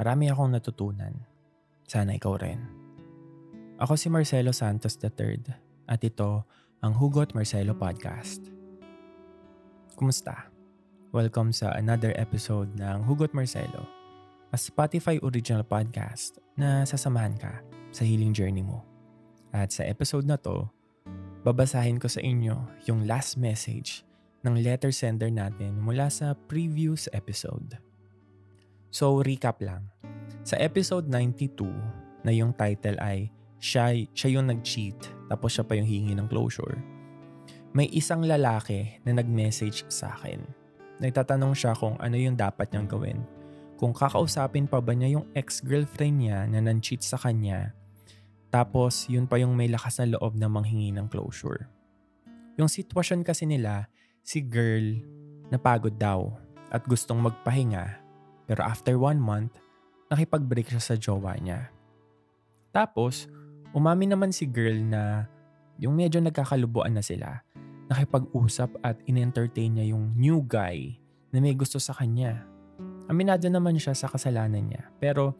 Marami akong natutunan. Sana ikaw rin. Ako si Marcelo Santos III at ito ang Hugot Marcelo Podcast. Kumusta? Welcome sa another episode ng Hugot Marcelo, a Spotify original podcast na sasamahan ka sa healing journey mo. At sa episode na to, babasahin ko sa inyo yung last message ng letter sender natin mula sa previous episode. So recap lang. Sa episode 92 na yung title ay siya yung nag-cheat tapos siya pa yung hingi ng closure, may isang lalaki na nag-message sa akin. Nagtatanong siya kung ano yung dapat niyang gawin. Kung kakausapin pa ba niya yung ex-girlfriend niya na nang-cheat sa kanya, tapos yun pa yung may lakas na loob na manghingi ng closure. Yung sitwasyon kasi nila, si girl napagod daw at gustong magpahinga, pero after 1 month, nakipag-break siya sa jowa niya. Tapos, umamin naman si girl na yung medyo nagkakalubuan na sila. Nakipag-usap at in-entertain niya yung new guy na may gusto sa kanya. Aminado naman siya sa kasalanan niya. Pero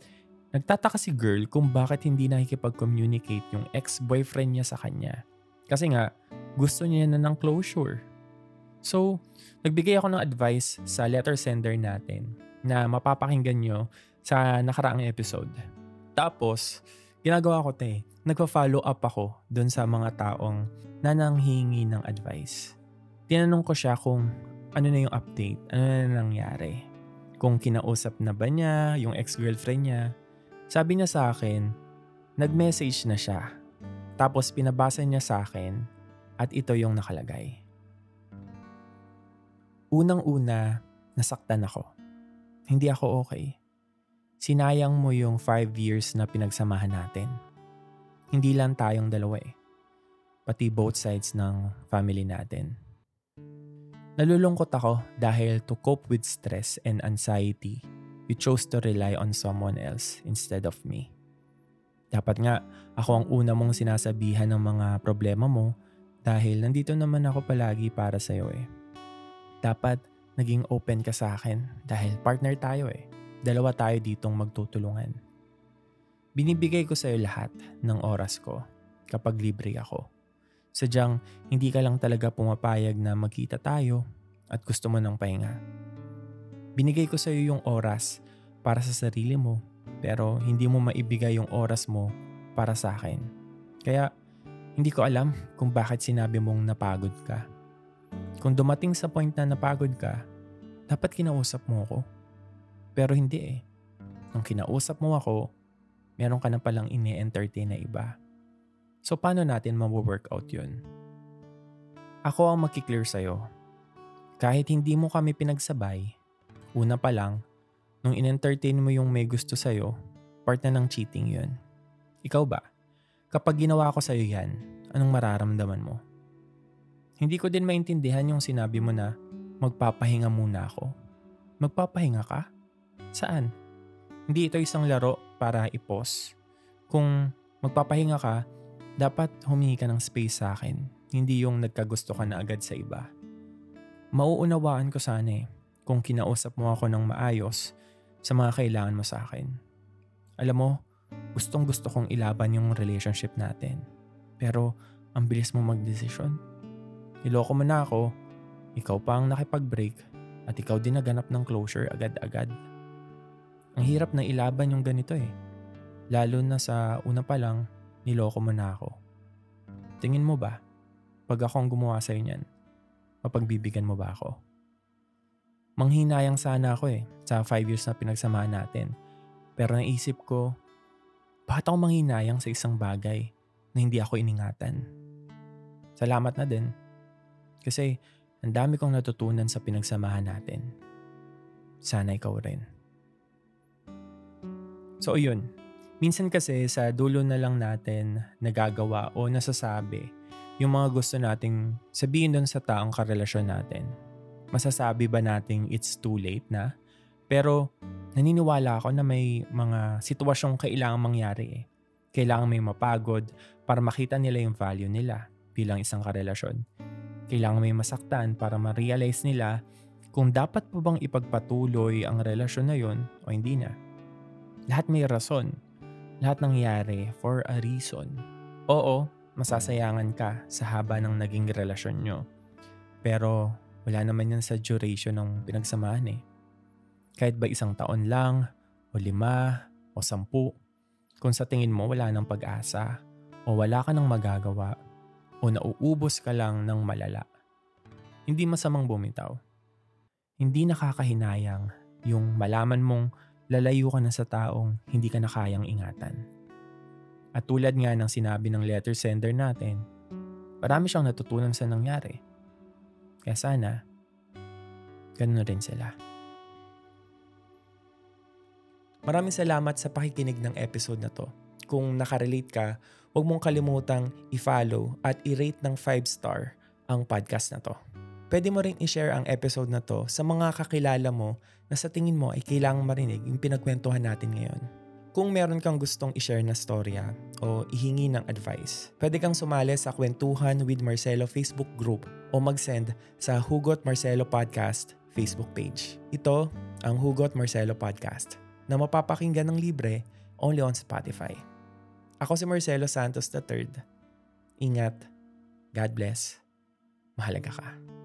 nagtataka si girl kung bakit hindi nakikipag-communicate yung ex-boyfriend niya sa kanya. Kasi nga, gusto niya na ng closure. So, nagbigay ako ng advice sa letter sender natin na mapapakinggan nyo sa nakaraang episode. Tapos, ginagawa ko nagpa-follow up ako dun sa mga taong nananghingi ng advice. Tinanong ko siya kung ano na yung update, ano na nangyari. Kung kinausap na ba niya, yung ex-girlfriend niya. Sabi niya sa akin, nag-message na siya. Tapos pinabasa niya sa akin at ito yung nakalagay. Unang-una, nasaktan ako. Hindi ako okay. Sinayang mo yung 5 years na pinagsamahan natin. Hindi lang tayong dalawa eh. Pati both sides ng family natin. Nalulungkot ako dahil to cope with stress and anxiety, you chose to rely on someone else instead of me. Dapat nga, ako ang una mong sinasabihan ng mga problema mo dahil nandito naman ako palagi para sa'yo eh. Dapat naging open ka sa akin dahil partner tayo eh. Dalawa tayo ditong magtutulungan. Binibigay ko sa'yo lahat ng oras ko kapag libre ako. Sadyang hindi ka lang talaga pumapayag na magkita tayo at gusto mo ng pahinga. Binigay ko sa'yo yung oras para sa sarili mo pero hindi mo maibigay yung oras mo para sa akin. Kaya hindi ko alam kung bakit sinabi mong napagod ka. Kung dumating sa point na napagod ka, dapat kinausap mo ako. Pero hindi eh. Nung kinausap mo ako, meron ka na palang ini-entertain na iba. So paano natin ma-workout yun? Ako ang makiklear sa'yo. Kahit hindi mo kami pinagsabay, una pa lang, nung in-entertain mo yung may gusto sa'yo, part na ng cheating yun. Ikaw ba? Kapag ginawa ko sa'yo yan, anong mararamdaman mo? Hindi ko din maintindihan yung sinabi mo na magpapahinga muna ako. Magpapahinga ka? Saan? Hindi ito isang laro para i-pause. Kung magpapahinga ka, dapat humingi ka ng space sa akin. Hindi yung nagkagusto ka na agad sa iba. Mauunawaan ko sana eh kung kinausap mo ako ng maayos sa mga kailangan mo sa akin. Alam mo, gustong gusto kong ilaban yung relationship natin. Pero ang bilis mo magdesisyon. Niloko mo na ako, ikaw pa ang nakipag-break at ikaw din naganap ng closure agad-agad. Ang hirap na ilaban yung ganito eh. Lalo na sa una pa lang, niloko mo na ako. Tingin mo ba, pag ako ang gumawa sa'yo niyan, mapagbibigan mo ba ako? Manghinayang sana ako eh, sa 5 years na pinagsamahan natin. Pero naisip ko, bakit ako manghinayang sa isang bagay na hindi ako iningatan? Salamat na din. Kasi ang dami kong natutunan sa pinagsamahan natin. Sana ikaw rin. So yun, minsan kasi sa dulo na lang natin nagagawa o nasasabi yung mga gusto nating sabihin doon sa taong karelasyon natin. Masasabi ba nating it's too late na? Pero naniniwala ako na may mga sitwasyong kailangang mangyari eh. Kailangan may mapagod para makita nila yung value nila bilang isang karelasyon. Kailangan may masaktan para ma-realize nila kung dapat pa bang ipagpatuloy ang relasyon na yun o hindi na. Lahat may rason. Lahat nangyari for a reason. Oo, masasayangan ka sa haba ng naging relasyon nyo. Pero wala naman yan sa duration ng pinagsamahan eh. Kahit ba 1 taon lang, o 5, o 10, kung sa tingin mo wala ng pag-asa, o wala ka ng magagawa, o nauubos ka lang ng malala, hindi masamang bumitaw. Hindi nakakahinayang yung malaman mong lalayo ka na sa taong hindi ka na kayang ingatan. At tulad nga ng sinabi ng letter sender natin, marami siyang natutunan sa nangyari. Kaya sana, ganun rin sila. Maraming salamat sa pakikinig ng episode na to. Kung nakarelate ka, huwag mong kalimutang i-follow at i-rate ng 5-star ang podcast na to. Pwede mo rin i-share ang episode na to sa mga kakilala mo na sa tingin mo ay kailangang marinig yung pinagkwentuhan natin ngayon. Kung meron kang gustong i-share na storya o ihingi ng advice, pwede kang sumali sa Kwentuhan with Marcelo Facebook group o mag-send sa Hugot Marcelo Podcast Facebook page. Ito ang Hugot Marcelo Podcast na mapapakinggan ng libre only on Spotify. Ako si Marcelo Santos III. Ingat. God bless. Mahalaga ka.